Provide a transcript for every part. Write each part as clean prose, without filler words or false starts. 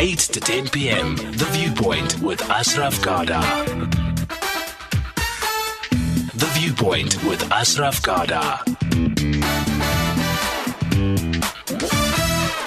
8 to 10 p.m. The Viewpoint with Ashraf Garda. The Viewpoint with Ashraf Garda.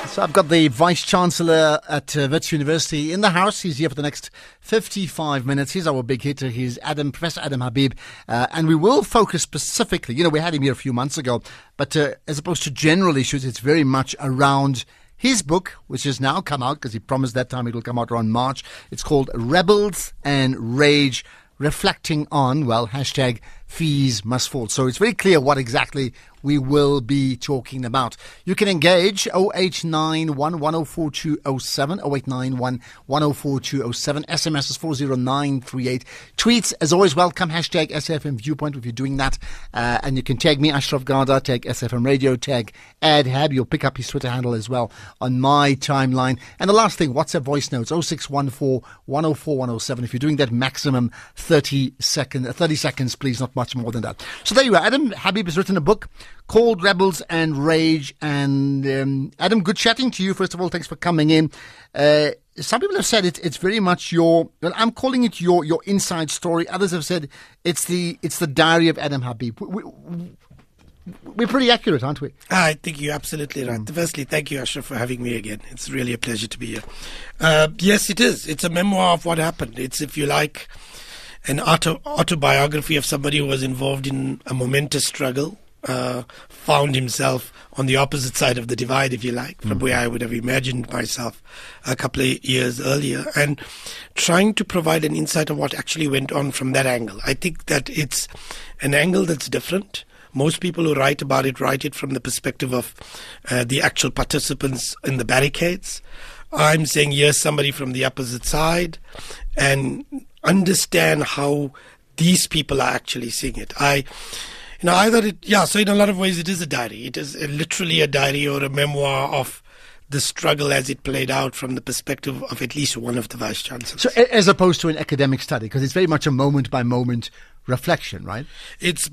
So I've got the Vice-Chancellor at Wits University in the house. He's here for the next 55 minutes. He's our big hitter. He's Professor Adam Habib. And we will focus specifically, you know, we had him here a few months ago, but as opposed to general issues, it's very much around his book, which has now come out, because he promised that time it will come out around March. It's called Rebels and Rage, reflecting on, well, hashtag Fees Must Fall. So it's very clear what exactly we will be talking about. You can engage 0891 104207, 0891 104207. SMS is 40938. Tweets, as always, welcome. Hashtag SAFM Viewpoint if you're doing that. And you can tag me, Ashraf Garda, tag SAFM Radio, tag AdHab. You'll pick up his Twitter handle as well on my timeline. And the last thing, WhatsApp voice notes, 0614 104 107. If you're doing that maximum 30 seconds, please, not much more than that. So there you are. Adam Habib has written a book called Rebels and Rage. And Adam, good chatting to you. First of all, thanks for coming in. Some people have said it's very much your, well, I'm calling it your inside story. Others have said it's the diary of Adam Habib. We're pretty accurate, aren't we? I think you're absolutely right. Firstly, thank you, Ashraf, for having me again. It's really a pleasure to be here. Yes, it is. It's a memoir of what happened. It's, if you like, an autobiography of somebody who was involved in a momentous struggle, found himself on the opposite side of the divide, if you like, from where I would have imagined myself a couple of years earlier, and trying to provide an insight of what actually went on from that angle. I think that it's an angle that's different. Most people who write about it write it from the perspective of the actual participants in the barricades. I'm saying, yes, somebody from the opposite side, and understand how these people are actually seeing it. So in a lot of ways it is a diary. It is literally a diary or a memoir of the struggle as it played out from the perspective of at least one of the vice chancellors. So as opposed to an academic study, because it's very much a moment by moment reflection, right? It's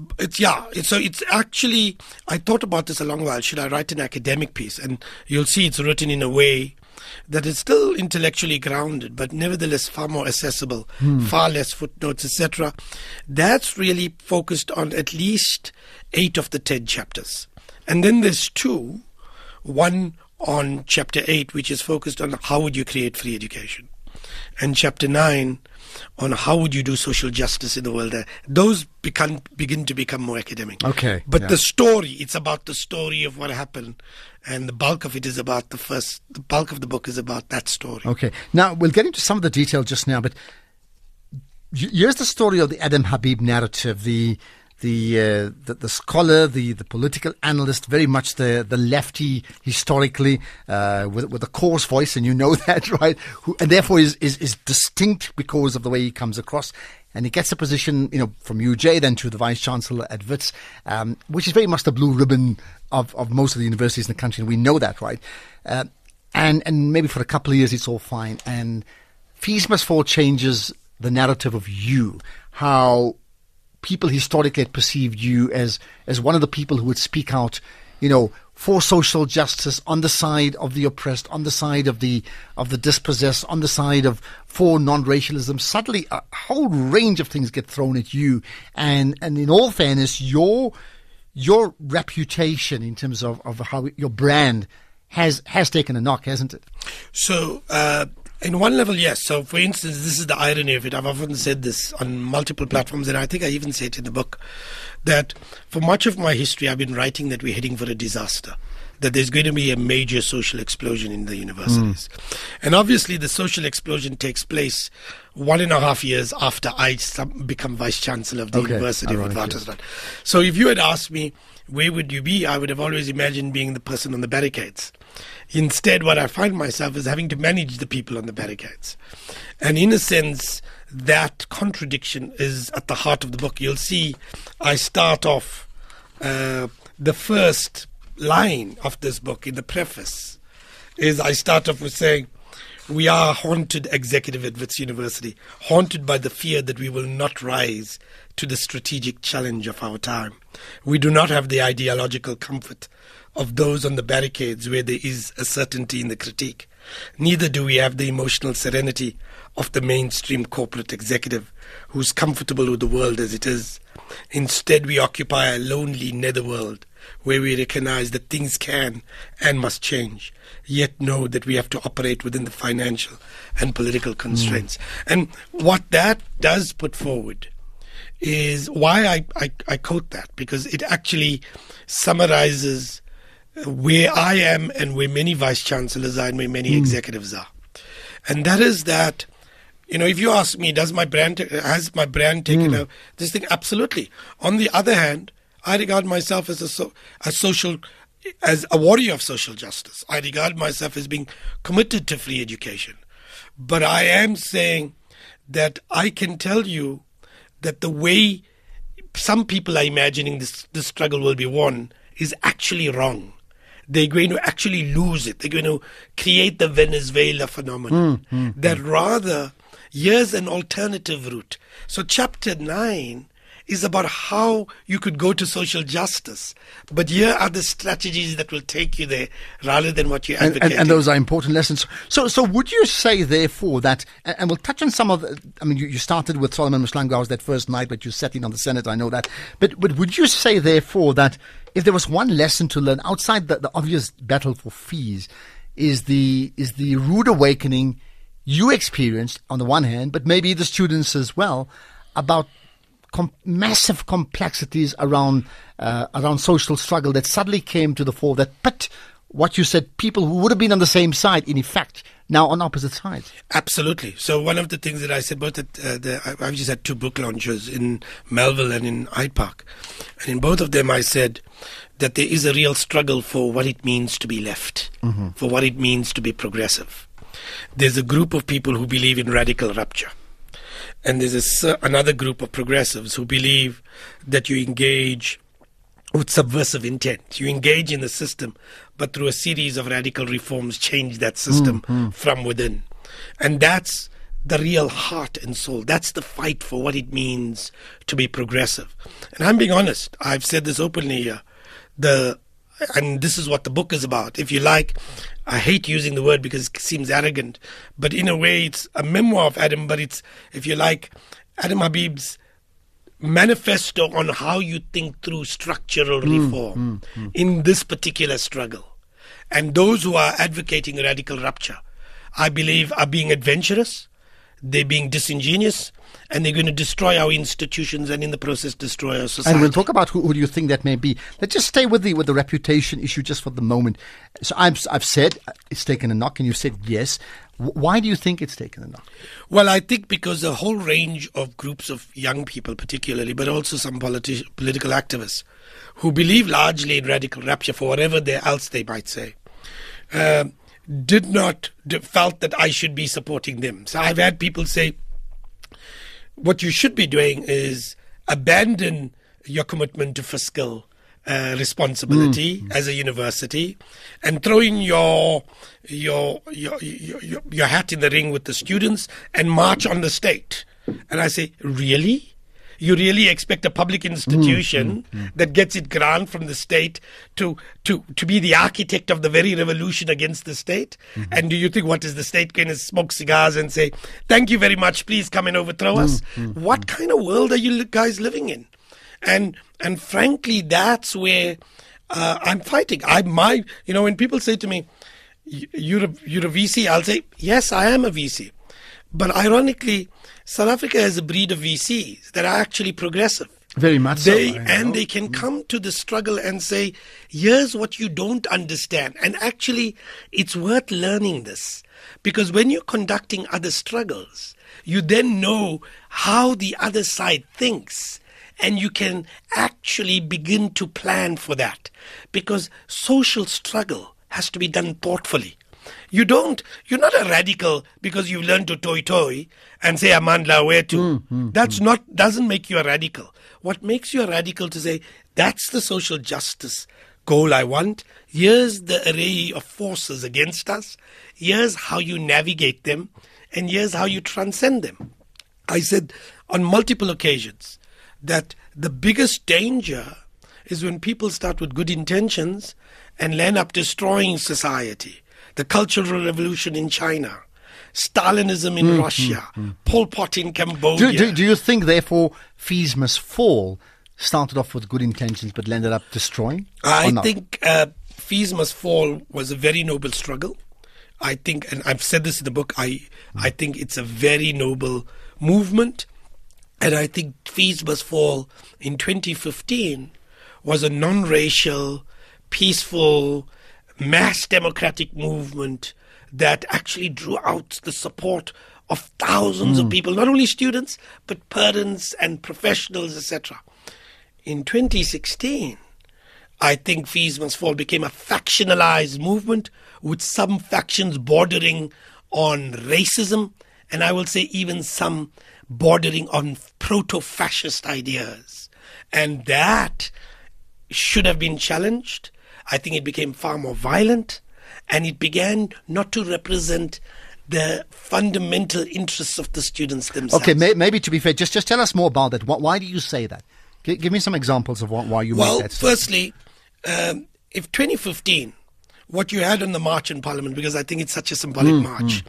actually, I thought about this a long while. Should I write an academic piece? And you'll see it's written in a way that is still intellectually grounded, but nevertheless far more accessible, far less footnotes, etc. That's really focused on at least 8 of the 10 chapters. And then there's 2, one on chapter 8, which is focused on how would you create free education, and chapter 9 on how would you do social justice in the world. Those begin to become more academic. Okay. But the story, it's about the story of what happened, and the bulk of it is about the bulk of the book is about that story. Okay. Now, we'll get into some of the detail just now, but here's the story of the Adam Habib narrative, the scholar, the political analyst, very much the lefty historically, with a coarse voice, and you know that, right? And therefore is distinct because of the way he comes across. And he gets a position, from UJ then to the Vice-Chancellor at Wits, which is very much the blue ribbon of most of the universities in the country, and we know that, right? And maybe for a couple of years it's all fine. And Fees Must Fall changes the narrative of you, how people historically had perceived you as one of the people who would speak out, for social justice, on the side of the oppressed, on the side of the dispossessed, on the side of for non-racialism. Suddenly, a whole range of things get thrown at you, and in all fairness, your reputation in terms of how your brand has taken a knock, hasn't it? So, in one level, yes. So, for instance, this is the irony of it. I've often said this on multiple platforms, and I think I even say it in the book, that for much of my history, I've been writing that we're heading for a disaster, that there's going to be a major social explosion in the universities. And obviously, the social explosion takes place 1.5 years after I become Vice-Chancellor of the University of Witwatersrand. So, if you had asked me, where would you be? I would have always imagined being the person on the barricades. Instead, what I find myself is having to manage the people on the barricades. And in a sense, that contradiction is at the heart of the book. You'll see I start off the first line of this book in the preface is I start off with saying, we are haunted executive at Wits University, haunted by the fear that we will not rise to the strategic challenge of our time. We do not have the ideological comfort of those on the barricades where there is a certainty in the critique. Neither do we have the emotional serenity of the mainstream corporate executive who's comfortable with the world as it is. Instead, we occupy a lonely netherworld where we recognize that things can and must change, yet know that we have to operate within the financial and political constraints. And what that does put forward is why I quote that, because it actually summarizes where I am and where many vice chancellors are and where many executives are. And that is that, you know, if you ask me, has my brand taken out this thing? Absolutely. On the other hand, I regard myself as a warrior of social justice. I regard myself as being committed to free education. But I am saying that I can tell you that the way some people are imagining this struggle will be won is actually wrong. They're going to actually lose it. They're going to create the Venezuela phenomenon. That rather, here's an alternative route. So Chapter 9 is about how you could go to social justice. But here are the strategies that will take you there rather than what you're advocating. And those are important lessons. So would you say, therefore, that, and we'll touch on some of, you started with Solomon Mswango. I was that first night, but you sat in on the Senate, I know that. But would you say, therefore, that if there was one lesson to learn outside the obvious battle for fees is the rude awakening you experienced on the one hand, but maybe the students as well, about massive complexities around social struggle that suddenly came to the fore, that put, what you said, people who would have been on the same side, in effect, now on opposite sides. Absolutely. So one of the things that I said, both at I've just had two book launches in Melville and in Hyde Park, and in both of them I said that there is a real struggle for what it means to be left, for what it means to be progressive. There's a group of people who believe in radical rupture. And there's another group of progressives who believe that you engage with subversive intent. You engage in the system, but through a series of radical reforms, change that system from within. And that's the real heart and soul. That's the fight for what it means to be progressive. And I'm being honest. I've said this openly here. And this is what the book is about. If you like, I hate using the word because it seems arrogant, but in a way it's a memoir of Adam, but it's, if you like, Adam Habib's manifesto on how you think through structural reform in this particular struggle. And those who are advocating radical rupture, I believe, are being adventurous, they're being disingenuous, and they're going to destroy our institutions and in the process destroy our society. And we'll talk about who do you think that may be. Let's just stay with the reputation issue just for the moment. So I've said it's taken a knock, and you said yes. Why do you think it's taken a knock? Well, I think because a whole range of groups of young people particularly, but also some political activists who believe largely in radical rupture for whatever else they might say, felt that I should be supporting them. So I've had people say, what you should be doing is abandon your commitment to fiscal responsibility as a university, and throwing your hat in the ring with the students and march on the state. And I say, really? You really expect a public institution that gets its grant from the state to be the architect of the very revolution against the state? And do you think, what is the state going to smoke cigars and say, thank you very much, please come and overthrow us? What kind of world are you guys living in? And frankly, that's where I'm fighting. When people say to me, you're a VC, I'll say, yes, I am a VC. But ironically, South Africa has a breed of VCs that are actually progressive. Very much so. And they can come to the struggle and say, here's what you don't understand. And actually, it's worth learning this. Because when you're conducting other struggles, you then know how the other side thinks. And you can actually begin to plan for that. Because social struggle has to be done thoughtfully. You're not a radical because you've learned to toy and say amandla where to. Doesn't make you a radical. What makes you a radical to say, that's the social justice goal I want. Here's the array of forces against us. Here's how you navigate them. And here's how you transcend them. I said on multiple occasions that the biggest danger is when people start with good intentions and land up destroying society. the Cultural Revolution in China, Stalinism in Russia, Pol Pot in Cambodia. Do you think, therefore, Fees Must Fall started off with good intentions but ended up destroying? I think Fees Must Fall was a very noble struggle. I think, and I've said this in the book, I think it's a very noble movement. And I think Fees Must Fall in 2015 was a non-racial, peaceful, mass democratic movement that actually drew out the support of thousands of people, not only students, but parents and professionals, etc. In 2016, I think Fees Must Fall became a factionalized movement with some factions bordering on racism, and I will say even some bordering on proto-fascist ideas. And that should have been challenged. I think it became far more violent, and it began not to represent the fundamental interests of the students themselves. Okay, maybe to be fair, just tell us more about that. Why do you say that? Give me some examples of why you make that statement. Firstly, if 2015, what you had on the March in Parliament, because I think it's such a symbolic march,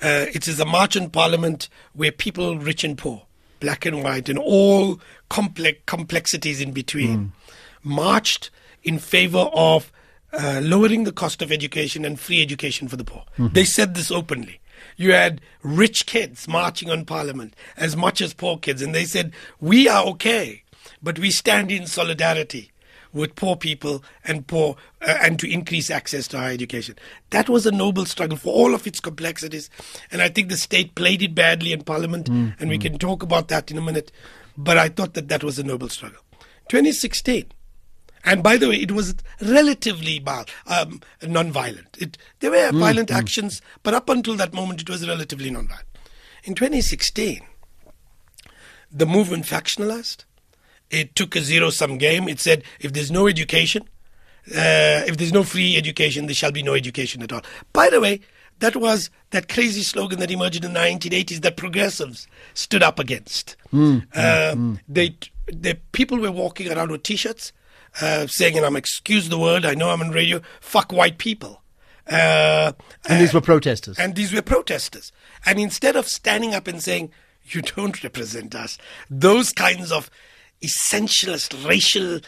it is a march in Parliament where people, rich and poor, black and white, and all complexities in between, marched in favor of lowering the cost of education and free education for the poor. They said this openly. You had rich kids marching on Parliament as much as poor kids, and they said, we are okay, but we stand in solidarity with poor people and poor and to increase access to higher education. That was a noble struggle for all of its complexities, and I think the state played it badly in Parliament, and we can talk about that in a minute, but I thought that was a noble struggle. 2016. And by the way, it was relatively non-violent. There were violent actions, but up until that moment, it was relatively non-violent. In 2016, the movement factionalized. It took a zero-sum game. It said, if there's no education, if there's no free education, there shall be no education at all. By the way, that was that crazy slogan that emerged in the 1980s that progressives stood up against. People were walking around with T-shirts, saying, and I'm excuse the word, I know I'm on radio, fuck white people. And these were protesters. And instead of standing up and saying, you don't represent us, those kinds of essentialist, racially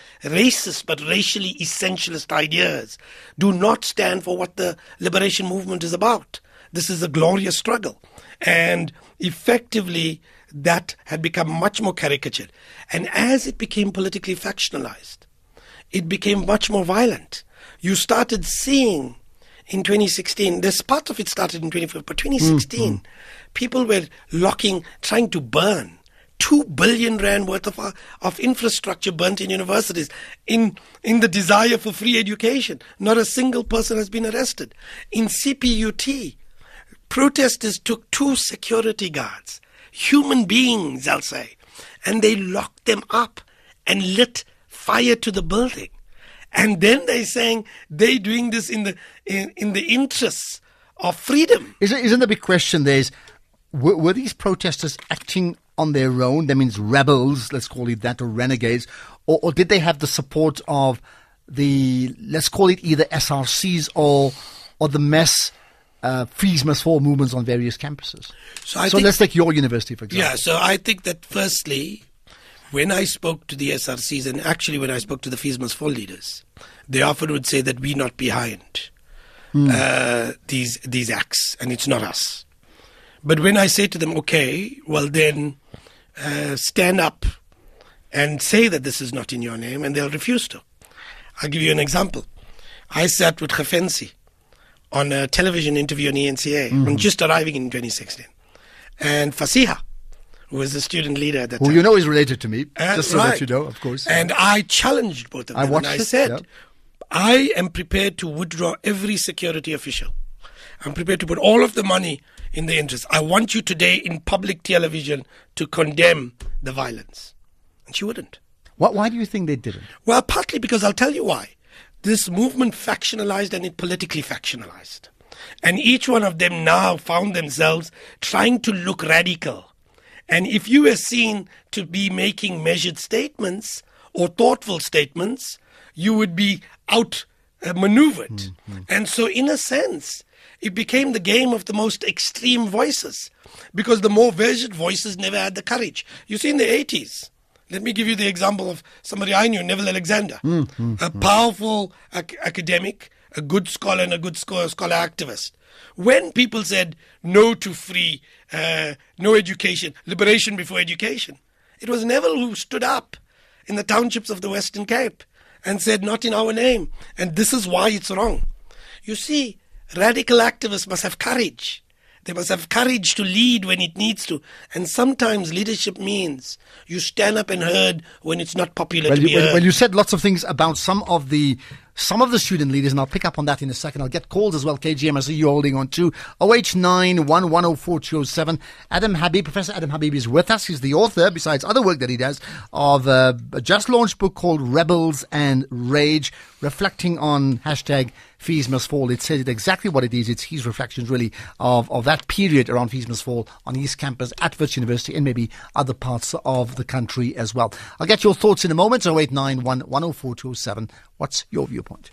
essentialist ideas do not stand for what the liberation movement is about. This is a glorious struggle. And effectively, that had become much more caricatured. And as it became politically factionalized, it became much more violent. You started seeing in 2016, this part of it started in 2015, but 2016, people were trying to burn 2 billion rand worth of infrastructure burnt in universities in the desire for free education. Not a single person has been arrested. In CPUT, protesters took 2 security guards, human beings, I'll say, and they locked them up and lit fire to the building, and then they're saying they're doing this in the interests of freedom. Isn't the big question there is, were these protesters acting on their own? That means rebels, let's call it that, or renegades, or did they have the support of the, let's call it either SRCs or the mass Fees Must Fall movements on various campuses? So let's take your university, for example. Yeah, so I think that firstly, when I spoke to the SRCs, and actually when I spoke to the Fees Must Fall leaders, they often would say that we're not behind these acts, and it's not us. But when I say to them, okay, well then stand up and say that this is not in your name, and they'll refuse to. I'll give you an example. I sat with Khafensi on a television interview on ENCA, I'm just arriving in 2016, and Fasiha, who was the student leader at that time. Who you know is related to me, just so that you know, of course. And I challenged both of them, and I said, I am prepared to withdraw every security official. I'm prepared to put all of the money in the interest. I want you today in public television to condemn the violence. And she wouldn't. Why do you think they didn't? Well, partly because, I'll tell you why. This movement factionalized, and it politically factionalized. And each one of them now found themselves trying to look radical. And if you were seen to be making measured statements or thoughtful statements, you would be out maneuvered. Mm-hmm. And so in a sense, it became the game of the most extreme voices, because the more verged voices never had the courage. You see, in the 80s, let me give you the example of somebody I knew, Neville Alexander, a powerful academic, a good scholar and a good scholar activist. When people said no to free, no education, liberation before education, it was Neville who stood up in the townships of the Western Cape and said, not in our name, and this is why it's wrong. You see, radical activists must have courage. They must have courage to lead when it needs to. And sometimes leadership means you stand up and heard when it's not popular to be heard. Well, you said lots of things about some of the student leaders, and I'll pick up on that in a second. I'll get calls as well. KGM, I see you holding on to 0891104207. Adam Habib, Professor Adam Habib is with us. He's the author, besides other work that he does, of a just-launched book called Rebels and Rage, reflecting on hashtag Fees Must Fall. It says exactly what it is. It's his reflections, really, of that period around Fees Must Fall on his campus at Wits University and maybe other parts of the country as well. I'll get your thoughts in a moment. 0891104207. What's your viewpoint?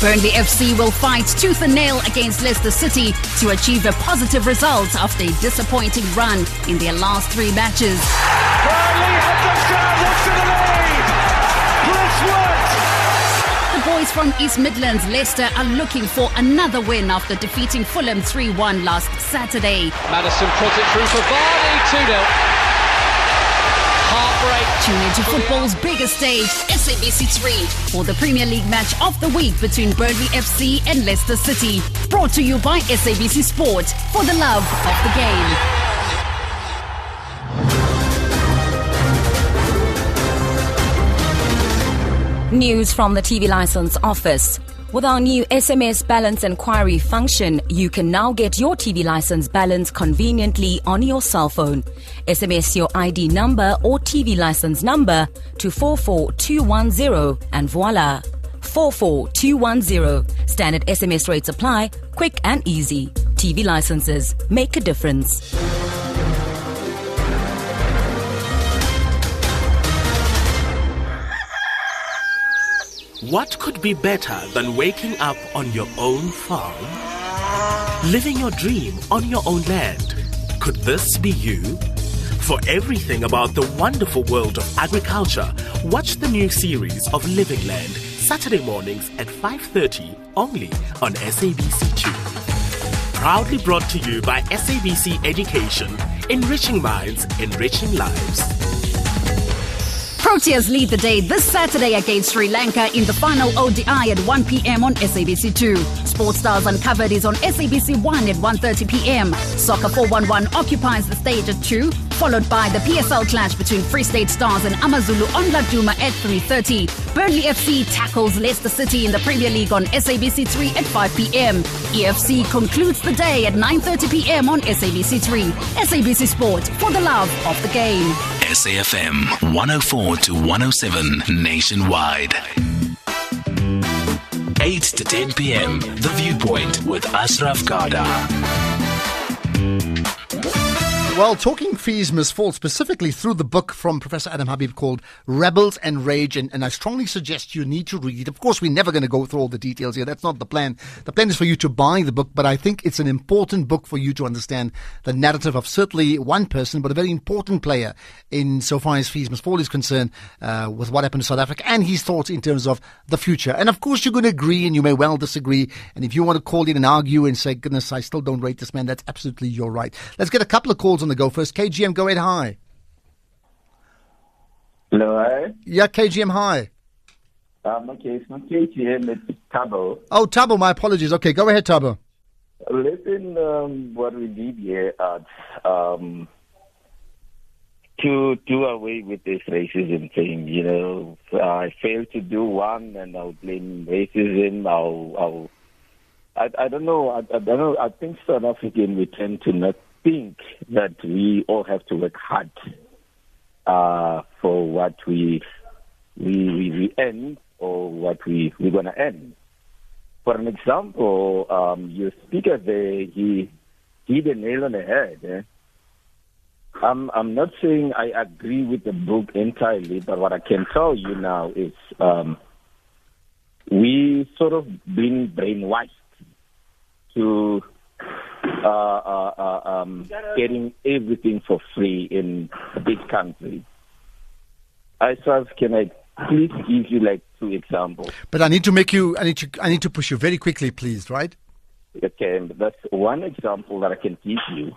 Burnley FC will fight tooth and nail against Leicester City to achieve a positive result after a disappointing run in their last three matches. Burnley have themselves up to the lead. Let's work. The boys from East Midlands, Leicester, are looking for another win after defeating Fulham 3-1 last Saturday. Madison puts it through for Vardy, 2-0. Tune into football's biggest stage, SABC3, for the Premier League match of the week between Burnley FC and Leicester City. Brought to you by SABC Sport, for the love of the game. News from the TV License Office. With our new SMS balance inquiry function, you can now get your TV license balance conveniently on your cell phone. SMS your ID number or TV license number to 44210 and voila, 44210. Standard SMS rates apply, quick and easy. TV licenses make a difference. What could be better than waking up on your own farm? Living your dream on your own land? Could this be you? For everything about the wonderful world of agriculture, watch the new series of Living Land, Saturday mornings at 5:30 only on SABC2. Proudly brought to you by SABC Education, enriching minds, enriching lives. Proteas lead the day this Saturday against Sri Lanka in the final ODI at 1 p.m. on SABC2. Sports Stars Uncovered is on SABC1 at 1:30 p.m. Soccer 411 occupies the stage at 2, followed by the PSL clash between Free State Stars and Amazulu on Duma at 3:30. Burnley FC tackles Leicester City in the Premier League on SABC3 at 5 p.m. EFC concludes the day at 9:30 p.m. on SABC3. SABC Sport, for the love of the game. SAFM 104 to 107 nationwide. 8 to 10 p.m. The Viewpoint with Ashraf Garda. Well, talking Fees Must Fall specifically through the book from Professor Adam Habib called Rebels and Rage, and I strongly suggest you need to read it. Of course, we're never going to go through all the details here. That's not the plan. The plan is for you to buy the book, but I think it's an important book for you to understand the narrative of certainly one person, but a very important player in so far as Fees Must Fall is concerned, with what happened to South Africa and his thoughts in terms of the future. And of course, you're going to agree and you may well disagree. And if you want to call in and argue and say, goodness, I still don't rate this man, that's absolutely your right. Let's get a couple of calls on the go first. KGM, go ahead. Hi. Hello. Hi. Yeah, KGM, hi. Okay, it's not KGM, it's Tabo. Oh, Tabo, my apologies. Okay, go ahead, Tabo. Listen, what we did here is to do away with this racism thing. You know, I failed to do one and I'll blame racism. I don't know. I don't know. I think South African, we tend to not think that we all have to work hard for what we earn or what we're gonna earn. For an example, your speaker there, he hit the nail on the head. I'm not saying I agree with the book entirely, but what I can tell you now is we sort of been brainwashed to getting everything for free in this country. Ashraf, can I please give you like two examples? But I need to make you. I need to push you very quickly, please. Right? Okay, that's one example that I can give you.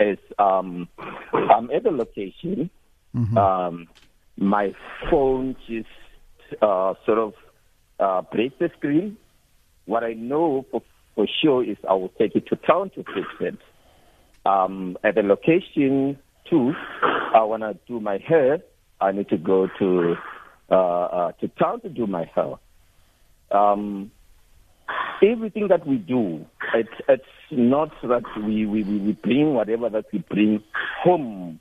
Is I'm at the location. Mm-hmm. My phone just breaks the screen. What I know for sure is I will take it to town to fix it. At the location too, I want to do my hair. I need to go to town to do my hair. Everything that we do, it's not that we bring whatever that we bring home.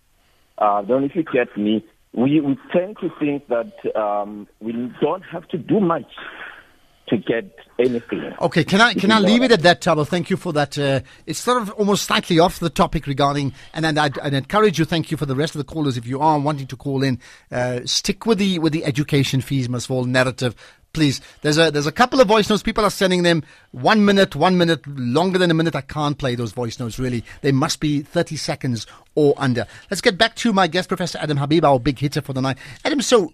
Don't if you get me. We tend to think that we don't have to do much to get anything. Okay, can I leave it at that, Thabo? Thank you for that. It's sort of almost slightly off the topic regarding, and I'd encourage you, thank you for the rest of the callers. If you are wanting to call in, stick with the education fees must fall narrative. Please, there's a couple of voice notes. People are sending them 1 minute, 1 minute, longer than a minute. I can't play those voice notes, really. They must be 30 seconds or under. Let's get back to my guest, Professor Adam Habib, our big hitter for the night. Adam, so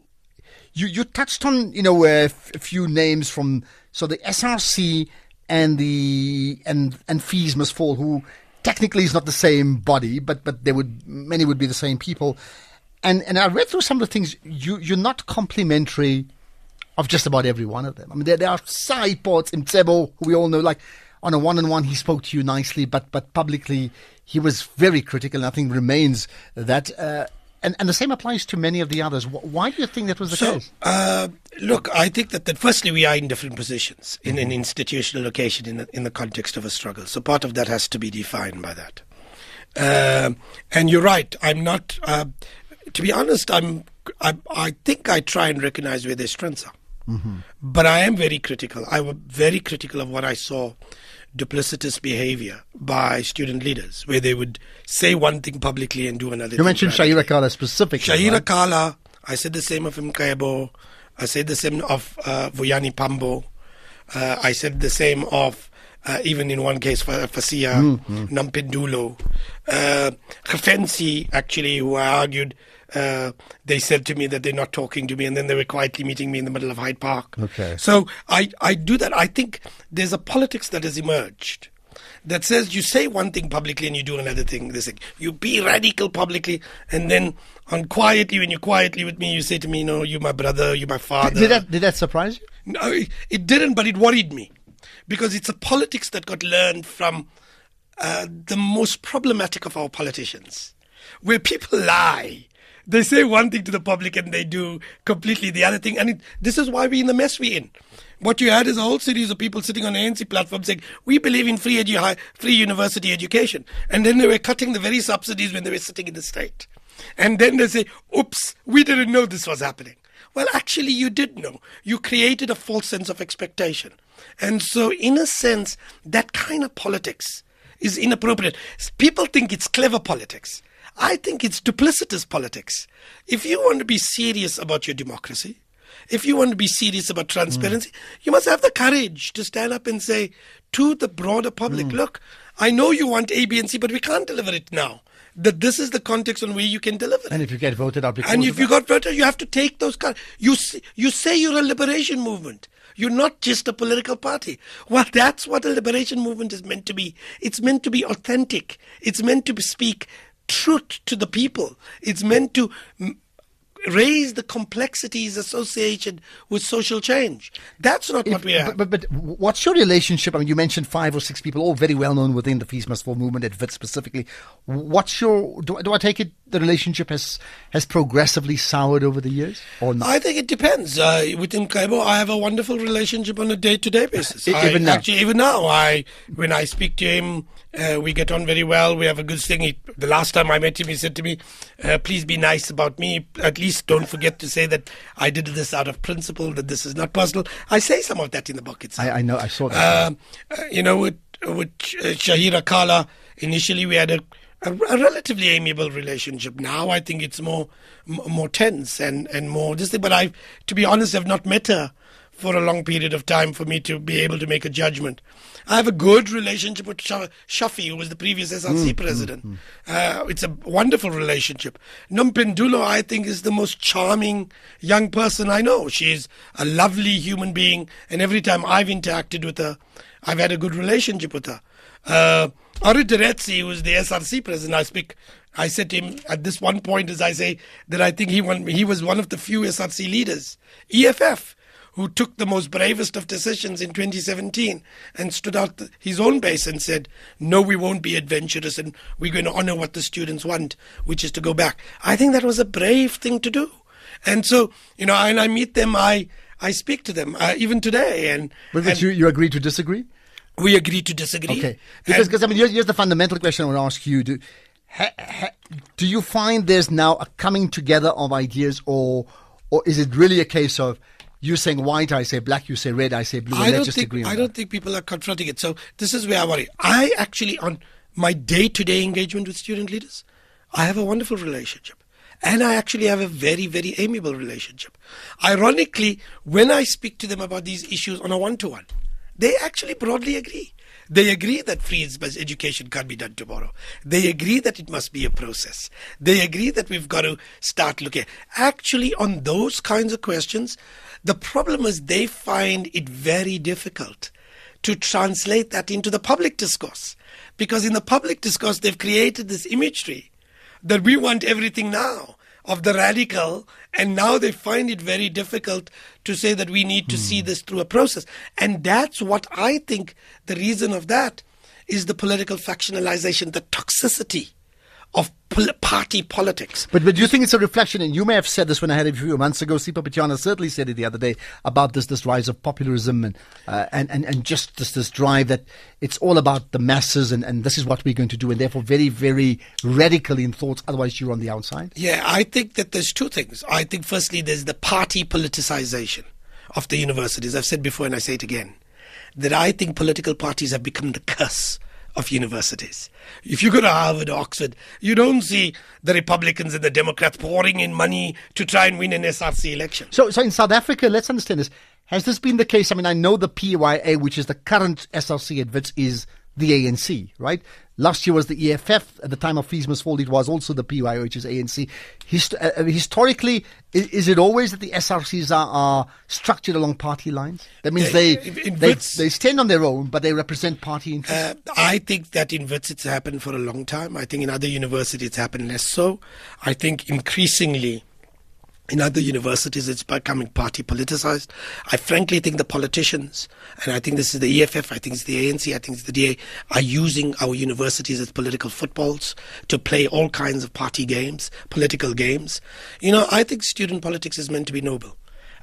you touched on, a few names from, so the SRC and the Fees Must Fall, who technically is not the same body, but many would be the same people. And I read through some of the things. You're not complimentary of just about every one of them. I mean, there are side parts in Tsebo, who we all know, like on a one-on-one, he spoke to you nicely, but publicly, he was very critical, and I think remains that. And the same applies to many of the others. Why do you think that was the case? Look, I think that firstly, we are in different positions in an institutional location in the context of a struggle. So part of that has to be defined by that. And you're right. I'm not, to be honest, I think I try and recognize where their strengths are. Mm-hmm. But I am very critical. I was very critical of what I saw duplicitous behavior by student leaders, where they would say one thing publicly and do another. You mentioned Shaeera Kalla specifically. Shaeera Kalla, I said the same of Mkebo. I said the same of Vuyani Pambo. I said the same of, even in one case, Fasia, Nompendulo. Khafensi, actually, who I argued, they said to me that they're not talking to me, and then they were quietly meeting me in the middle of Hyde Park. Okay. So I do that. I think there's a politics that has emerged that says you say one thing publicly and you do another thing. This thing. You be radical publicly, and then when you're quietly with me, you say to me, no, you're my brother, you're my father. Did that surprise you? No, it didn't, but it worried me because it's a politics that got learned from the most problematic of our politicians, where people lie. They say one thing to the public and they do completely the other thing. And this is why we're in the mess we're in. What you had is a whole series of people sitting on ANC platforms saying, we believe in free university education. And then they were cutting the very subsidies when they were sitting in the state. And then they say, oops, we didn't know this was happening. Well, actually, you did know. You created a false sense of expectation. And so, in a sense, that kind of politics is inappropriate. People think it's clever politics. I think it's duplicitous politics. If you want to be serious about your democracy, if you want to be serious about transparency, you must have the courage to stand up and say to the broader public, look, I know you want A, B, and C, but we can't deliver it now. That this is the context on where you can deliver it. And if you get voted out, you have to take those cards. You say you're a liberation movement. You're not just a political party. Well, that's what a liberation movement is meant to be. It's meant to be authentic. It's meant to speak truth to the people. It's meant to raise the complexities associated with social change. That's not what we are. But what's your relationship? I mean, you mentioned 5 or 6 people, all very well known within the Fees Must Fall movement at Wits specifically. What's your? Do I take it the relationship has progressively soured over the years, or not? I think it depends. Within Kaibo, I have a wonderful relationship on a day-to-day basis. When I speak to him, we get on very well. We have a good thing. The last time I met him, he said to me, "Please be nice about me. At least don't forget to say that I did this out of principle. That this is not personal." I say some of that in the book itself. I know. I saw that. With Shaeera Kalla, initially we had a relatively amiable relationship. Now I think it's more tense and more this thing. But to be honest, I've not met her for a long period of time for me to be able to make a judgment. I have a good relationship with Shafi, who was the previous SRC president. It's a wonderful relationship. Nompendulo, I think, is the most charming young person I know. She's a lovely human being, and every time I've interacted with her, I've had a good relationship with her. Aruterezzi, who was the SRC president, I said to him at this one point, as I say, that I think he was one of the few SRC leaders, EFF, who took the most bravest of decisions in 2017 and stood out his own base and said, no, we won't be adventurous and we're going to honor what the students want, which is to go back. I think that was a brave thing to do. And so, you know, and I meet them, I speak to them, even today. But you agree to disagree? We agree to disagree. Okay. Because I mean, here's the fundamental question I want to ask you. Do you find there's now a coming together of ideas, or is it really a case of you saying white, I say black, you say red, I say blue, and let's just agree on that? I don't think people are confronting it. So this is where I worry. I actually, on my day-to-day engagement with student leaders, I have a wonderful relationship. And I actually have a very, very amiable relationship. Ironically, when I speak to them about these issues on a one-to-one, they actually broadly agree. They agree that free education can't be done tomorrow. They agree that it must be a process. They agree that we've got to start looking. Actually, on those kinds of questions, the problem is they find it very difficult to translate that into the public discourse. Because in the public discourse, they've created this imagery that we want everything now of the radical, and now they find it very difficult to say that we need to see this through a process. And that's what I think the reason of that is the political factionalization, the toxicity of party politics. But do you think it's a reflection, and you may have said this when I had a few months ago, Sipa Pityana certainly said it the other day, about this rise of populism and just this drive that it's all about the masses and this is what we're going to do, and therefore very, very radical in thoughts, otherwise you're on the outside? Yeah, I think that there's two things. I think firstly there's the party politicization of the universities. I've said before and I say it again, that I think political parties have become the curse of universities. If you go to Harvard or Oxford, you don't see the Republicans and the Democrats pouring in money to try and win an SRC election. So in South Africa, let's understand this. Has this been the case? I mean, I know the PYA, which is the current SRC at Wits, is the ANC, right? Last year was the EFF. At the time of Fees Must Fall, it was also the PYA, which is ANC. Historically, is it always that the SRCs are structured along party lines? That means they stand on their own, but they represent party interests? I think that in Wits it's happened for a long time. I think in other universities it's happened less so. I think increasingly in other universities, it's becoming party politicized. I frankly think the politicians, and I think this is the EFF, I think it's the ANC, I think it's the DA, are using our universities as political footballs to play all kinds of party games, political games. You know, I think student politics is meant to be noble.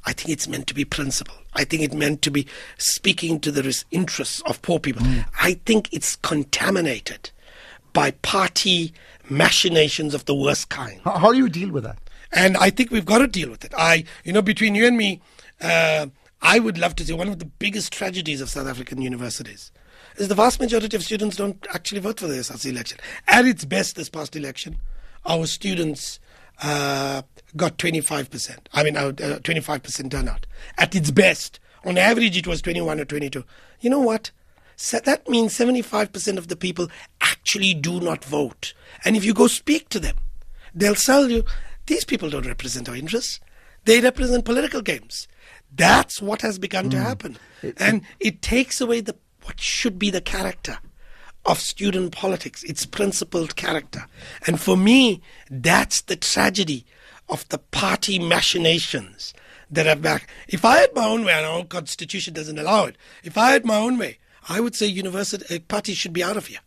I think it's meant to be principle. I think it's meant to be speaking to the interests of poor people. I think it's contaminated by party machinations of the worst kind. How do you deal with that? And I think we've got to deal with it. Between you and me, I would love to see one of the biggest tragedies of South African universities is the vast majority of students don't actually vote for the SRC election. At its best, this past election, our students got 25%. I mean, 25% turnout. At its best, on average, it was 21 or 22. You know what? So that means 75% of the people actually do not vote. And if you go speak to them, they'll tell you, these people don't represent our interests. They represent political games. That's what has begun to happen. And it takes away what should be the character of student politics, its principled character. And for me, that's the tragedy of the party machinations that are back. If I had my own way, and our constitution doesn't allow it, if I had my own way, I would say parties should be out of here.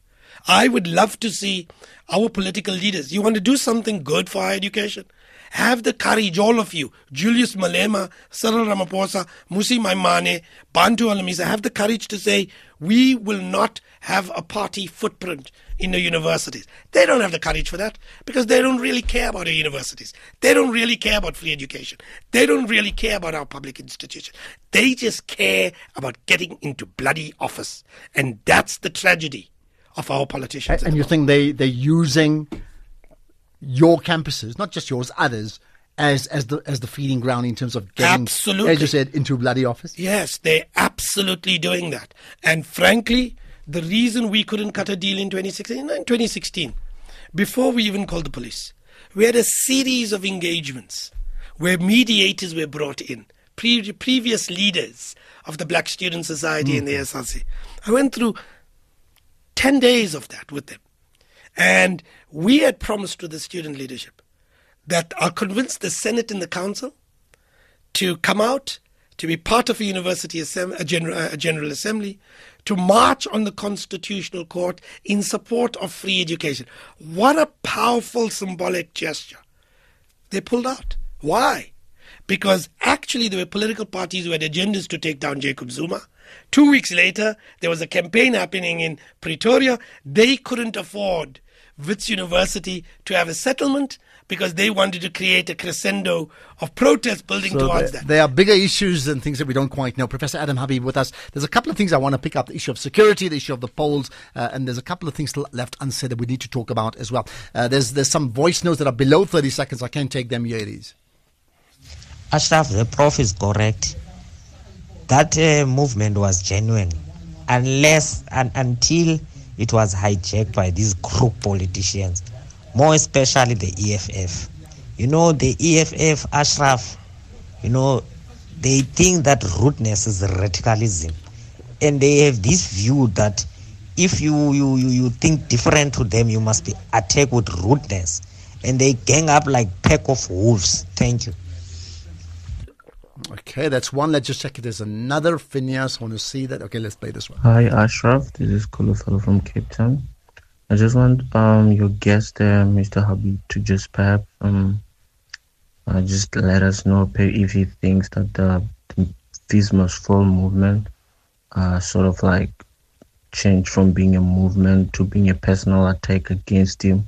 I would love to see our political leaders. You want to do something good for higher education? Have the courage, all of you, Julius Malema, Cyril Ramaphosa, Musi Maimane, Bantu Alamisa, have the courage to say, we will not have a party footprint in the universities. They don't have the courage for that because they don't really care about the universities. They don't really care about free education. They don't really care about our public institutions. They just care about getting into bloody office. And that's the tragedy of our politicians. And you think they're using your campuses, not just yours, others, as the feeding ground in terms of getting, as you said, into bloody office? Yes, they're absolutely doing that. And frankly, the reason we couldn't cut a deal in 2016, before we even called the police, we had a series of engagements where mediators were brought in, previous leaders of the Black Student Society and the SRC. I went through 10 days of that with them. And we had promised to the student leadership that I'll convince the Senate and the Council to come out, to be part of a university general assembly, to march on the Constitutional Court in support of free education. What a powerful symbolic gesture. They pulled out. Why? Because actually there were political parties who had agendas to take down Jacob Zuma. 2 weeks later, there was a campaign happening in Pretoria. They couldn't afford Wits University to have a settlement because they wanted to create a crescendo of protest building towards that. There are bigger issues and things that we don't quite know. Professor Adam Habib with us. There's a couple of things I want to pick up, the issue of security, the issue of the polls, and there's a couple of things still left unsaid that we need to talk about as well. There's some voice notes that are below 30 seconds. I can't take them. Here it is. Ashraf, the prof is correct. That movement was genuine unless and until it was hijacked by these crook politicians, more especially the EFF. You know, the EFF, Ashraf, you know, they think that rudeness is radicalism. And they have this view that if you think different to them, you must be attacked with rudeness. And they gang up like pack of wolves. Thank you. Okay, that's one. Let's just check it. There's another. Phineas, I want to see that. Okay, let's play this one. Hi, Ashraf. This is Kolofalo from Cape Town. I just want your guest there, Mr. Habib, to just perhaps just let us know if he thinks that the Fees Must Fall movement sort of like changed from being a movement to being a personal attack against him.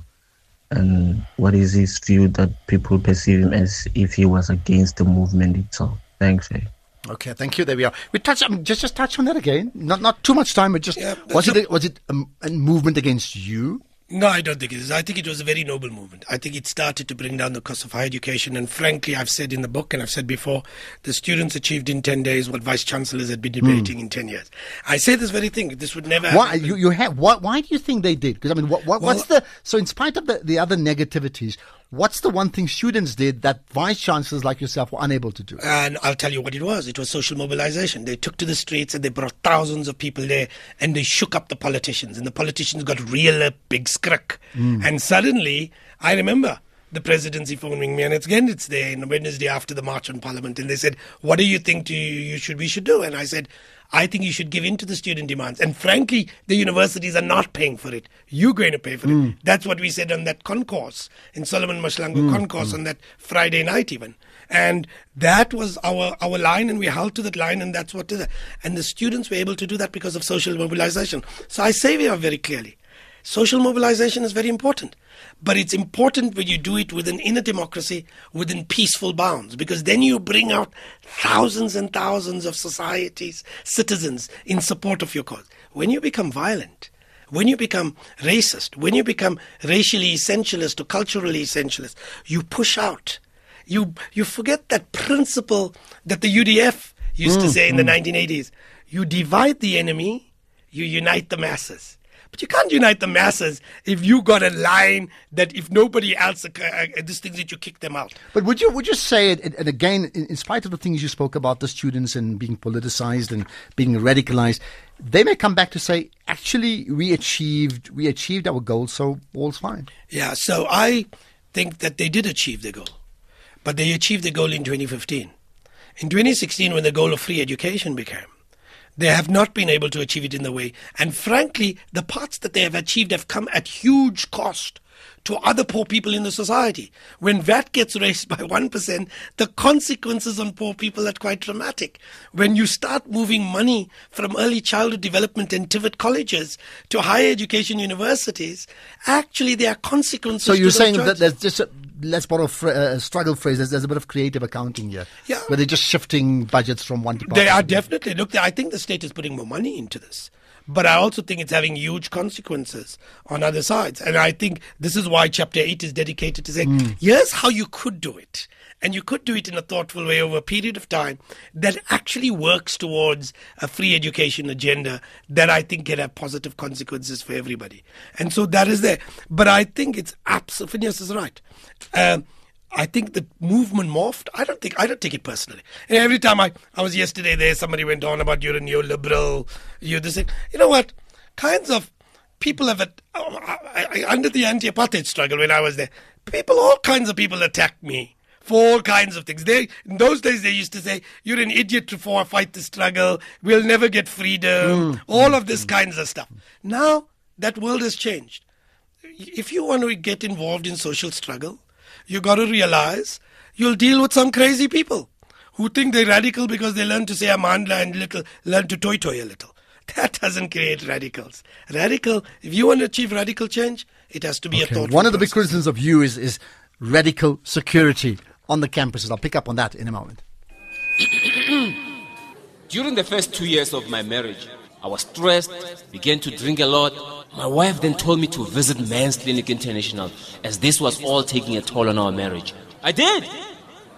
And what is his view that people perceive him as if he was against the movement itself? Thanks, eh? Okay, thank you. There we are. We touched just touch on that again. Not too much time, but just was it a movement against you? No, I don't think it is. I think it was a very noble movement. I think it started to bring down the cost of higher education. And frankly, I've said in the book and I've said before, the students achieved in 10 days what vice chancellors had been debating in 10 years. I say this very thing. This would never happen. Why do you think they did? Because I mean, so in spite of the other negativities, what's the one thing students did that vice chancellors like yourself were unable to do? And I'll tell you what it was. It was social mobilization. They took to the streets and they brought thousands of people there and they shook up the politicians. And the politicians got real big skrik. And suddenly, I remember the presidency phoning me, and it's there on Wednesday after the March on Parliament. And they said, what do you think we should do? And I said, I think you should give in to the student demands. And frankly, the universities are not paying for it. You're going to pay for it. That's what we said on that concourse, in Solomon Mswango concourse on that Friday night even. And that was our line, and we held to that line, and that's what did it. And the students were able to do that because of social mobilization. So I say very clearly, social mobilization is very important. But it's important when you do it in a democracy, within peaceful bounds, because then you bring out thousands and thousands of society's citizens in support of your cause. When you become violent, when you become racist, when you become racially essentialist or culturally essentialist, you push out. You forget that principle that the UDF used to say in the 1980s. You divide the enemy, you unite the masses. But you can't unite the masses if you got a line that if nobody else thinks that you kick them out. But would you say, and again, in spite of the things you spoke about, the students and being politicized and being radicalized, they may come back to say, actually, we achieved our goal, so all's fine. Yeah, so I think that they did achieve the goal, but they achieved the goal in 2015. In 2016, when the goal of free education became, they have not been able to achieve it in the way. And frankly, the parts that they have achieved have come at huge cost to other poor people in the society. When VAT gets raised by 1%, the consequences on poor people are quite dramatic. When you start moving money from early childhood development and TVET colleges to higher education universities, actually there are consequences. So you're saying that there's just let's borrow a struggle phrase. There's a bit of creative accounting here. Yeah. Where they're just shifting budgets from one department. They are definitely. Look, I think the state is putting more money into this. But I also think it's having huge consequences on other sides. And I think this is why Chapter 8 is dedicated to saying, here's how you could do it. and you could do it in a thoughtful way over a period of time that actually works towards a free education agenda that I think can have positive consequences for everybody. And so that is there. But I think it's absolutely, Phineas is right. I think the movement morphed. I don't take it personally. And every time I was yesterday there, somebody went on about you're a neoliberal, you're this thing. You know what? Kinds of people have under the anti-apartheid struggle when I was there, all kinds of people attacked me for all kinds of things. In those days, they used to say, you're an idiot to fight the struggle. We'll never get freedom. All of this kinds of stuff. Now, that world has changed. If you want to get involved in social struggle, you got to realize you'll deal with some crazy people who think they're radical because they learn to say amandla and learn to toy a little. That doesn't create radicals. If you want to achieve radical change, it has to be a thoughtful One of the big criticisms of you is radical security on the campuses. I'll pick up on that in a moment. During the first 2 years of my marriage, I was stressed, began to drink a lot. My wife then told me to visit Men's Clinic International, as this was all taking a toll on our marriage. I did.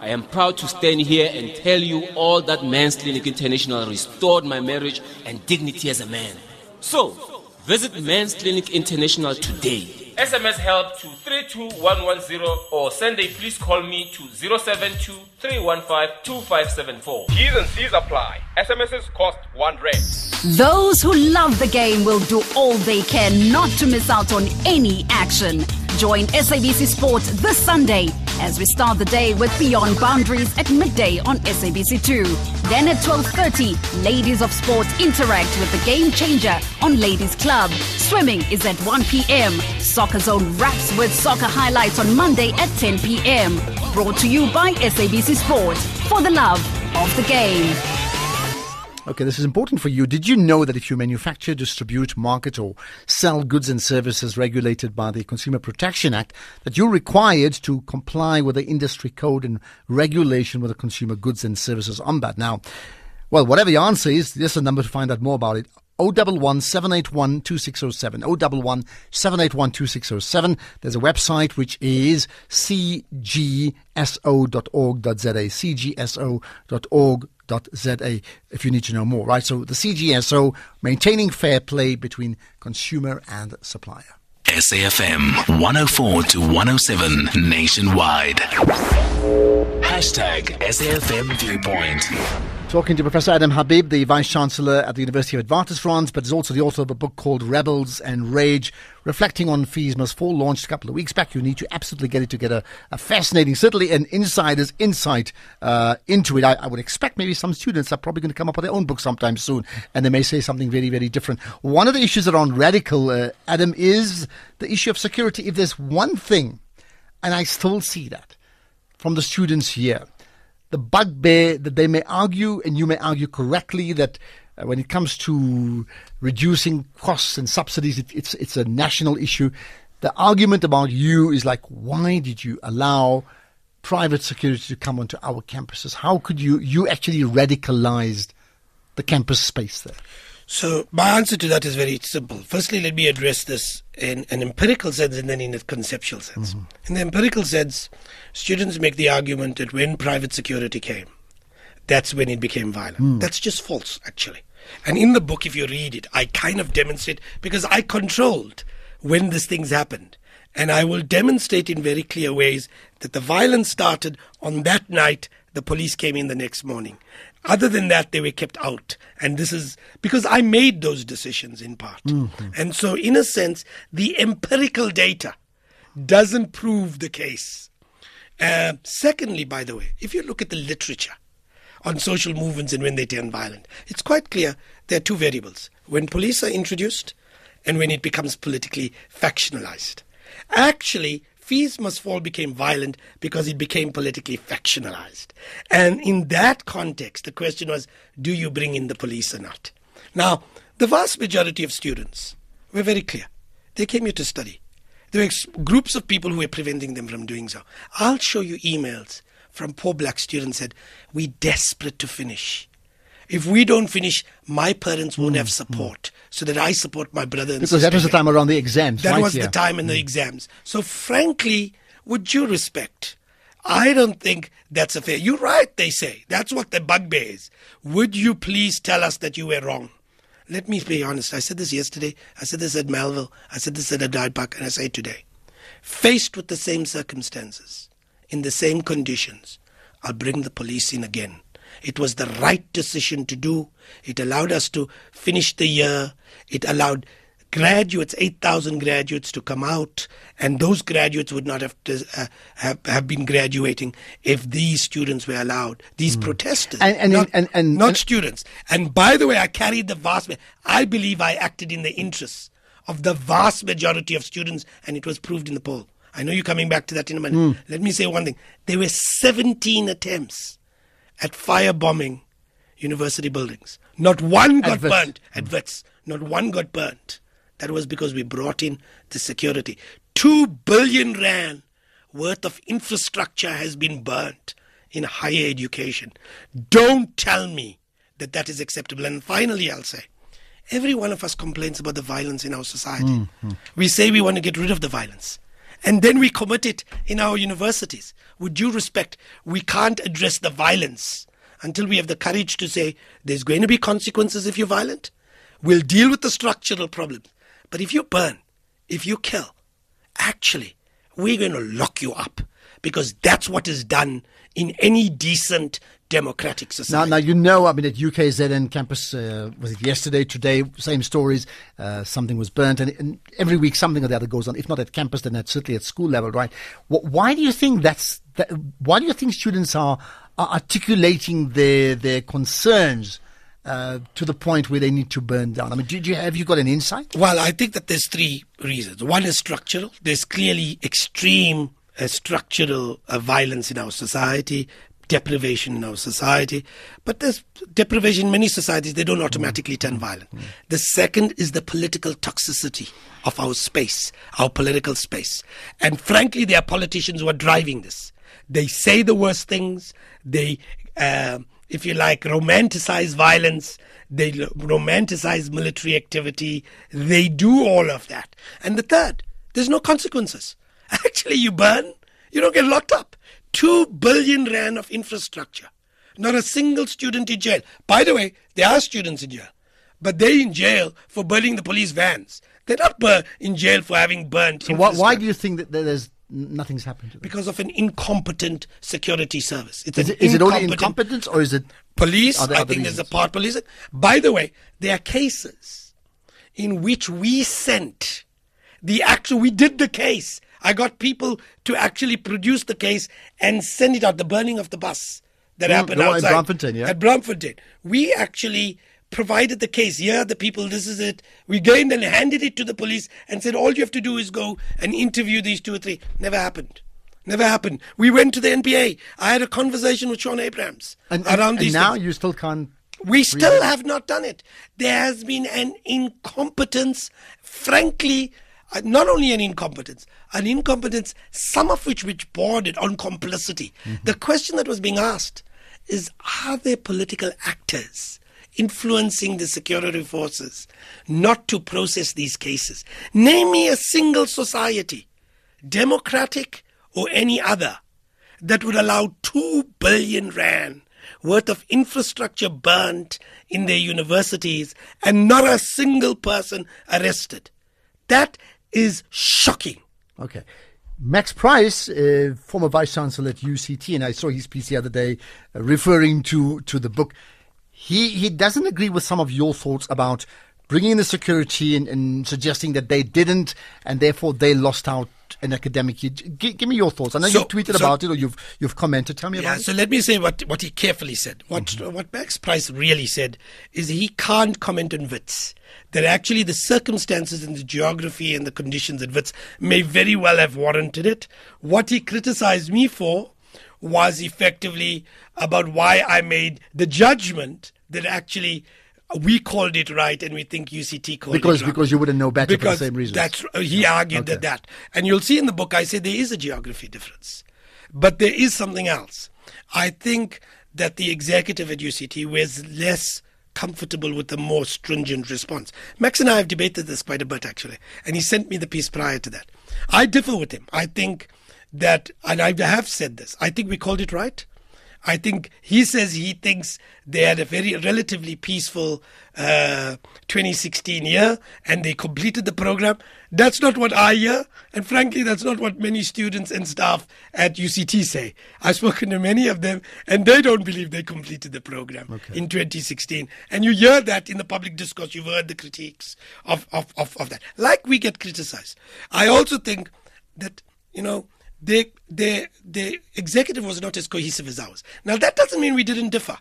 I am proud to stand here and tell you all that Men's Clinic International restored my marriage and dignity as a man. So, visit Men's Clinic International today. SMS help to 32110 or send a please call me to 072-315-2574. T's and C's apply. SMSs cost R1. Those who love the game will do all they can not to miss out on any action. Join SABC Sport this Sunday as we start the day with Beyond Boundaries at midday on SABC2. Then at 12:30, Ladies of Sport interact with the Game Changer on Ladies Club. Swimming is at 1 p.m. Soccer Zone wraps with soccer highlights on Monday at 10 p.m. Brought to you by SABC Sport for the love of the game. Okay, this is important for you. Did you know that if you manufacture, distribute, market or sell goods and services regulated by the Consumer Protection Act, that you're required to comply with the industry code and regulation with the Consumer Goods and Services Ombudsman? Now, well, whatever your answer is, there's a number to find out more about it. 011-781-2607. 011-781-2607. There's a website which is cgso.org.za. cgso.org.za if you need to know more, right? So the CGSO, maintaining fair play between consumer and supplier. SAFM 104 to 107 nationwide. Hashtag SAFM Viewpoint. Talking to Professor Adam Habib, the Vice-Chancellor at the University of Witwatersrand, but is also the author of a book called Rebels and Rage, reflecting on Fees Must Fall, launched a couple of weeks back. You need to absolutely get it together. A fascinating, certainly an insider's insight into it. I would expect maybe some students are probably going to come up with their own book sometime soon, and they may say something very, very different. One of the issues around radical, Adam, is the issue of security. If there's one thing, and I still see that from the students here, the bugbear that they may argue, and you may argue correctly, that when it comes to reducing costs and subsidies, it's a national issue. The argument about you is like, why did you allow private security to come onto our campuses? How could you actually radicalized the campus space there? So my answer to that is very simple. Firstly, let me address this in an empirical sense and then in a conceptual sense. Mm-hmm. In the empirical sense, students make the argument that when private security came, that's when it became violent. That's just false, actually. And in the book, if you read it, I kind of demonstrate, because I controlled when these things happened. And I will demonstrate in very clear ways that the violence started on that night. The police came in the next morning. Other than that, they were kept out. And this is because I made those decisions in part. Mm-hmm. And so in a sense, the empirical data doesn't prove the case. Secondly, by the way, if you look at the literature on social movements and when they turn violent, it's quite clear there are two variables. When police are introduced and when it becomes politically factionalized. Actually, Fees Must Fall became violent because it became politically factionalized. And in that context, the question was, do you bring in the police or not? Now, the vast majority of students were very clear. They came here to study. There were groups of people who were preventing them from doing so. I'll show you emails from poor black students that said, we're desperate to finish. If we don't finish, my parents won't have support, so that I support my brother and sister. Because that was the time around the exams. That was the time in the exams. So frankly, with due respect, I don't think that's a fair. You're right, they say. That's what the bugbear is. Would you please tell us that you were wrong? Let me be honest. I said this yesterday. I said this at Melville. I said this at Adai Park, and I say it today. Faced with the same circumstances, in the same conditions, I'll bring the police in again. It was the right decision to do. It allowed us to finish the year. It allowed graduates, 8,000 graduates, to come out, and those graduates would not have been graduating if these students were allowed. These protesters, not students. And by the way, I carried the vast. I believe I acted in the interests of the vast majority of students, and it was proved in the poll. I know you're coming back to that in a minute. Let me say one thing: there were 17 attempts at firebombing university buildings. Not one got burnt. At Wits, not one got burnt. That was because we brought in the security. 2 billion rand worth of infrastructure has been burnt in higher education. Don't tell me that that is acceptable. And finally, I'll say, every one of us complains about the violence in our society. We say we want to get rid of the violence, and then we commit it in our universities. With due respect, we can't address the violence until we have the courage to say there's going to be consequences if you're violent. We'll deal with the structural problems. But if you burn, if you kill, actually, we're going to lock you up, because that's what is done in any decent democratic society. Now, I mean, at UKZN campus, was it yesterday, today, same stories, something was burnt, and every week something or the other goes on. If not at campus, then at, certainly at school level, right? Why do you think that's? Why do you think students are articulating their concerns to the point where they need to burn down? I mean, have you got an insight? Well, I think that there's three reasons. One is structural. There's clearly extreme structural violence in our society, deprivation in our society. But there's deprivation in many societies. They don't automatically turn violent. The second is the political toxicity of our space, our political space. And frankly, there are politicians who are driving this. They say the worst things. They if you like, romanticize violence, they romanticize military activity, they do all of that. And the third, there's no consequences. Actually, you burn, you don't get locked up. 2 billion rand of infrastructure. Not a single student in jail. By the way, there are students in jail, but they're in jail for burning the police vans. They're not in jail for having burnt infrastructure. So why do you think that there's nothing's happened to them? Because of an incompetent security service. Is it only incompetence, or is it police? I think there's a part police. By the way, there are cases in which we sent the actual. We did the case. I got people to actually produce the case and send it out. The burning of the bus that happened outside at Bramfontein. We actually provided the case. Here, the people, this is it. We gained and handed it to the police and said, all you have to do is go and interview these two or three. Never happened. Never happened. We went to the NPA. I had a conversation with Sean Abrams around these things. And now you still can't. We still have not done it. There has been an incompetence, frankly, not only an incompetence, some of which bordered on complicity. The question that was being asked is, are there political actors influencing the security forces not to process these cases? Name me a single society, democratic or any other, that would allow 2 billion rand worth of infrastructure burnt in their universities and not a single person arrested. That is shocking. Okay. Max Price, former Vice-Chancellor at UCT, and I saw his piece the other day referring to the book. He doesn't agree with some of your thoughts about bringing in the security and suggesting that they didn't, and therefore they lost out an academic year. Give me your thoughts. I know you've tweeted about it, or you've commented. Tell me about it. So let me say what he carefully said. What Max Price really said is he can't comment on Wits. That actually the circumstances and the geography and the conditions at Wits may very well have warranted it. What he criticized me for was effectively about why I made the judgment that actually we called it right and we think UCT called it wrong. Because you wouldn't know better for the same reasons. He argued that. And you'll see in the book, I say there is a geography difference. But there is something else. I think that the executive at UCT was less comfortable with the more stringent response. Max and I have debated this quite a bit, actually. And he sent me the piece prior to that. I differ with him. I think that, and I have said this, I think we called it right. I think he says he thinks they had a very relatively peaceful 2016 year and they completed the program. That's not what I hear. And frankly, that's not what many students and staff at UCT say. I've spoken to many of them and they don't believe they completed the program in 2016. And you hear that in the public discourse. You've heard the critiques of that. Like we get criticized. I also think that, you know, the executive was not as cohesive as ours. Now, that doesn't mean we didn't differ.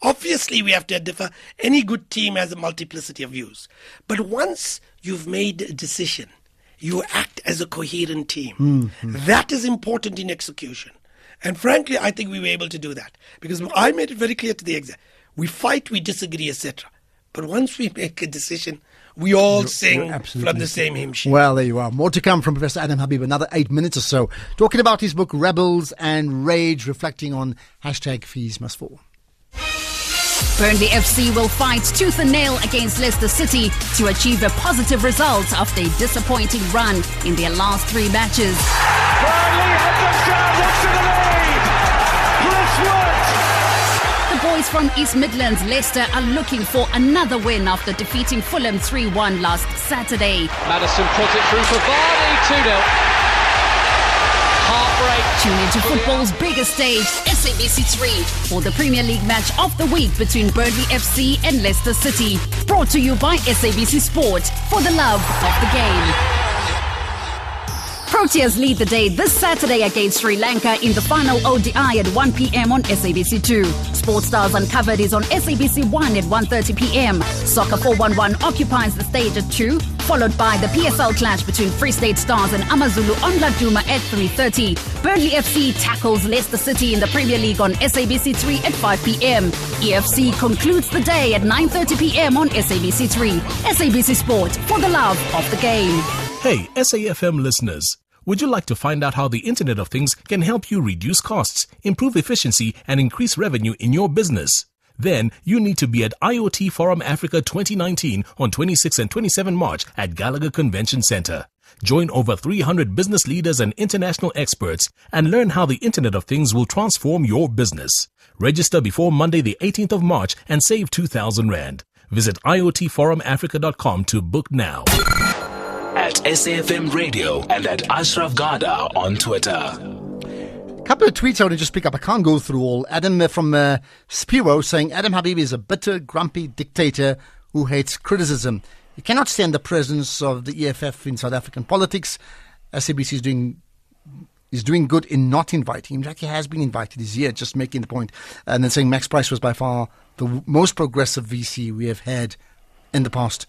Obviously, we have to differ. Any good team has a multiplicity of views. But once you've made a decision, you act as a coherent team. Mm-hmm. That is important in execution. And frankly, I think we were able to do that. Because I made it very clear to the exec. We fight, we disagree, etc. But once we make a decision, we all sing from the same hymn sheet. Well, there you are. More to come from Professor Adam Habib, another 8 minutes or so, talking about his book, Rebels and Rage, reflecting on hashtag Fees Must Fall. Burnley FC will fight tooth and nail against Leicester City to achieve a positive result after a disappointing run in their last 3 matches. Burnley have themselves into the lead. Chris Wood. Boys from East Midlands, Leicester, are looking for another win after defeating Fulham 3-1 last Saturday. Madison puts it through for Vardy, 2-0. Heartbreak. Tune into football's biggest stage, SABC3, for the Premier League match of the week between Burnley FC and Leicester City. Brought to you by SABC Sport, for the love of the game. Proteas lead the day this Saturday against Sri Lanka in the final ODI at 1 p.m. on SABC2. Sports Stars Uncovered is on SABC1 at 1:30 p.m. Soccer 411 occupies the stage at 2, followed by the PSL clash between Free State Stars and Amazulu on Laduma at 3:30. Burnley FC tackles Leicester City in the Premier League on SABC3 at 5 p.m. EFC concludes the day at 9:30 p.m. on SABC3. SABC Sport, for the love of the game. Hey, SAFM listeners. Would you like to find out how the Internet of Things can help you reduce costs, improve efficiency, and increase revenue in your business? Then you need to be at IoT Forum Africa 2019 on 26 and 27 March at Gallagher Convention Center. Join over 300 business leaders and international experts and learn how the Internet of Things will transform your business. Register before Monday the 18th of March and save 2,000 Rand. Visit IoTforumAfrica.com to book now. At SAFM Radio and at Ashraf Garda on Twitter. A couple of tweets I want to just pick up. I can't go through all. Adam from Spiro saying, Adam Habib is a bitter, grumpy dictator who hates criticism. He cannot stand the presence of the EFF in South African politics. SABC is doing good in not inviting him. In fact, he has been invited. He's here, just making the point. And then saying Max Price was by far the most progressive VC we have had in the past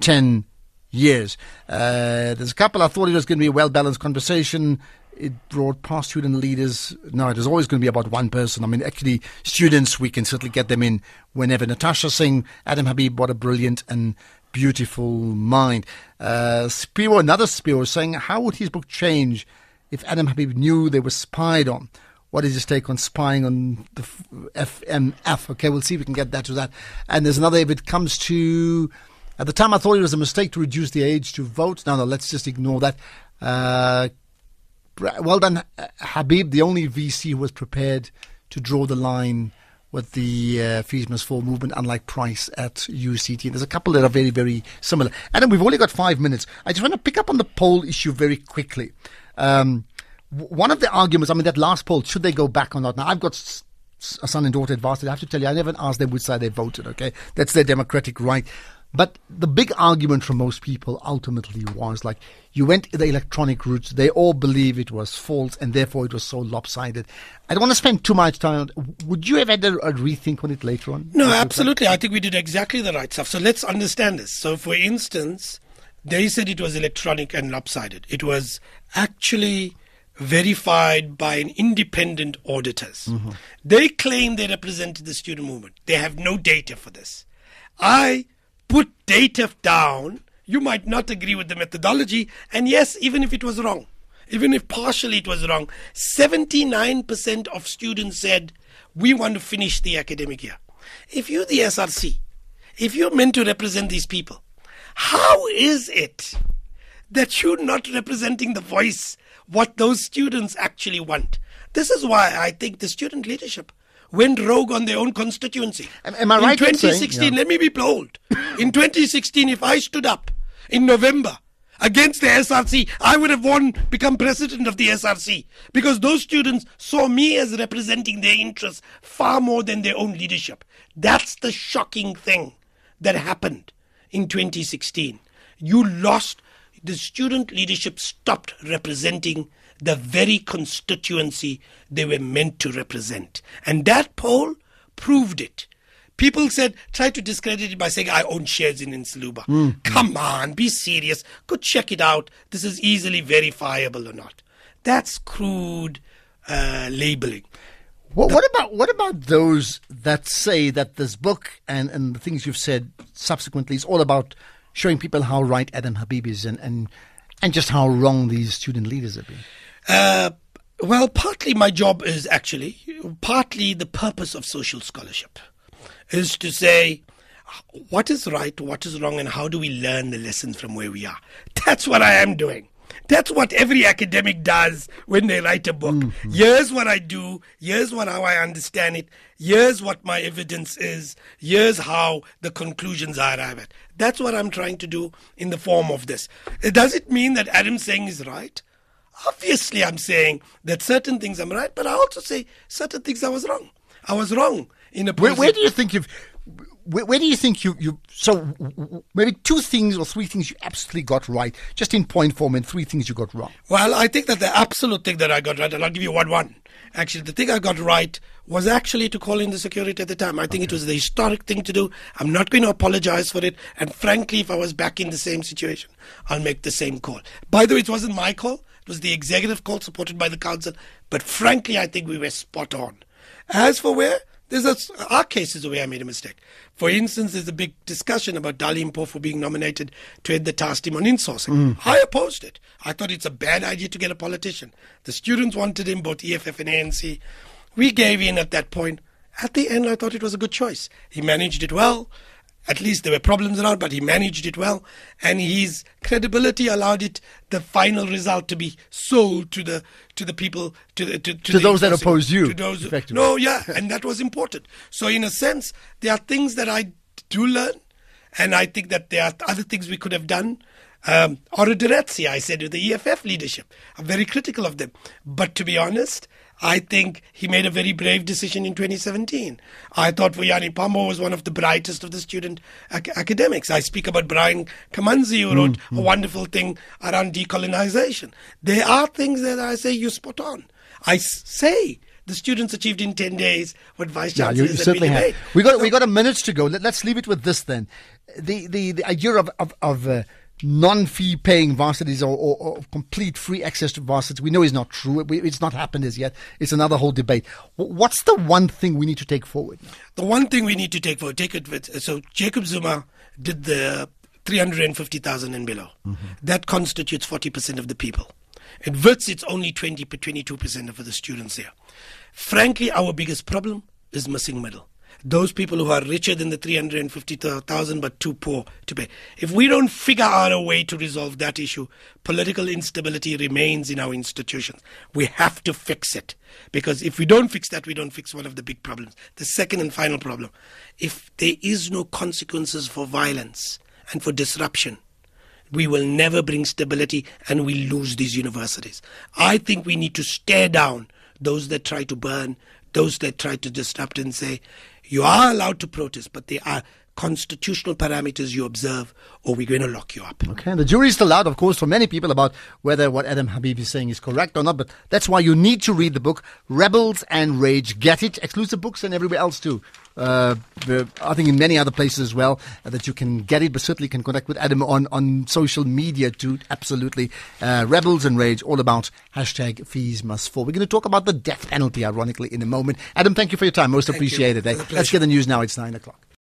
10 years. There's a couple. I thought it was going to be a well-balanced conversation. It brought past student leaders. No, it was always going to be about one person. I mean, actually, students, we can certainly get them in whenever. Natasha Singh, Adam Habib, what a brilliant and beautiful mind. Spiro, another Spiro, saying, how would his book change if Adam Habib knew they were spied on? What is his take on spying on the FMF? Okay, we'll see if we can get that to that. And there's another, if it comes to... At the time, I thought it was a mistake to reduce the age to vote. No, let's just ignore that. Well done, Habib, the only VC who was prepared to draw the line with the Fees Must Fall movement, unlike Price at UCT. And there's a couple that are very, very similar. Adam, we've only got 5 minutes. I just want to pick up on the poll issue very quickly. One of the arguments, I mean, that last poll, should they go back or not? Now, I've got a son and daughter advised. I have to tell you, I never asked them which side they voted, okay? That's their democratic right. But the big argument from most people ultimately was like, you went the electronic route. They all believe it was false and therefore it was so lopsided. I don't want to spend too much time. Would you have had a rethink on it later on? No, absolutely. I think we did exactly the right stuff. So let's understand this. So for instance, they said it was electronic and lopsided. It was actually verified by an independent auditors. Mm-hmm. They claim they represented the student movement. They have no data for this. I put data down. You might not agree with the methodology. And yes, even if it was wrong, even if partially it was wrong, 79% of students said, we want to finish the academic year. If you're the SRC, if you're meant to represent these people, how is it that you're not representing the voice, what those students actually want. This is why I think the student leadership went rogue on their own constituency. Am I right in 2016, let me be bold. In 2016, if I stood up in November against the SRC, I would have become president of the SRC, because those students saw me as representing their interests far more than their own leadership. That's the shocking thing that happened in 2016. You lost, the student leadership stopped representing the very constituency they were meant to represent. And that poll proved it. People said, try to discredit it by saying, I own shares in Insluba. Mm. Come on, be serious. Go check it out. This is easily verifiable or not. That's crude labeling. What about those that say that this book and the things you've said subsequently is all about showing people how right Adam Habib is and just how wrong these student leaders have been? Well, partly my job is actually, partly the purpose of social scholarship is to say, what is right, what is wrong, and how do we learn the lessons from where we are? That's what I am doing. That's what every academic does when they write a book. Mm-hmm. Here's what I do. Here's how I understand it. Here's what my evidence is. Here's how the conclusions I arrive at. That's what I'm trying to do in the form of this. Does it mean that Adam's saying is right? Obviously, I'm saying that certain things I'm right, but I also say certain things I was wrong. I was wrong in a position. Where do you think you've... Where do you think you so maybe two things or three things you absolutely got right, just in point form, and three things you got wrong? Well, I think that the absolute thing that I got right, and I'll give you one. Actually, the thing I got right was actually to call in the security at the time. I think it was the historic thing to do. I'm not going to apologize for it. And frankly, if I was back in the same situation, I'll make the same call. By the way, it wasn't my call. It was the executive call supported by the council. But frankly, I think we were spot on. As for where... Our case is the way I made a mistake. For instance, there's a big discussion about Darlene Mpofu being nominated to head the task team on insourcing. Mm. I opposed it. I thought it's a bad idea to get a politician. The students wanted him, both EFF and ANC. We gave in at that point. At the end, I thought it was a good choice. He managed it well. At least there were problems around, but he managed it well. And his credibility allowed the final result to be sold to the people, to those that oppose you. And that was important. So in a sense, there are things that I do learn, and I think that there are other things we could have done. Orederazzi, I said, with the EFF leadership. I'm very critical of them. But to be honest, I think he made a very brave decision in 2017. I thought Vuyani Pambo was one of the brightest of the student academics. I speak about Brian Kamanzi, who wrote a wonderful thing around decolonization. There are things that I say you're spot on. I say the students achieved in 10 days what vice chancellors have certainly been. We got a minute to go. Let's leave it with this then. The idea of non-fee paying varsities or complete free access to varsities, we know is not true. It's not happened as yet. It's another whole debate. What's the one thing we need to take forward? The one thing we need to take forward, so Jacob Zuma did the 350,000 and below. Mm-hmm. That constitutes 40% of the people. At Wits, it's only 22% of the students there. Frankly, our biggest problem is missing middle. Those people who are richer than the 350,000 but too poor to pay. If we don't figure out a way to resolve that issue, political instability remains in our institutions. We have to fix it, because if we don't fix that, we don't fix one of the big problems. The second and final problem, if there is no consequences for violence and for disruption, we will never bring stability and we lose these universities. I think we need to stare down those that try to burn, those that try to disrupt, and say, you are allowed to protest, but there are constitutional parameters you observe, or we're going to lock you up. Okay, the jury is still out, of course, for many people about whether what Adam Habib is saying is correct or not, but that's why you need to read the book, Rebels and Rage. Get it, exclusive books and everywhere else too. I think in many other places as well that you can get it, but certainly can connect with Adam on social media too, absolutely. Rebels and Rage, all about #FeesMustFall. We're going to talk about the death penalty, ironically, in a moment. Adam, thank you for your time. Most appreciated. Let's get the news now. It's 9:00.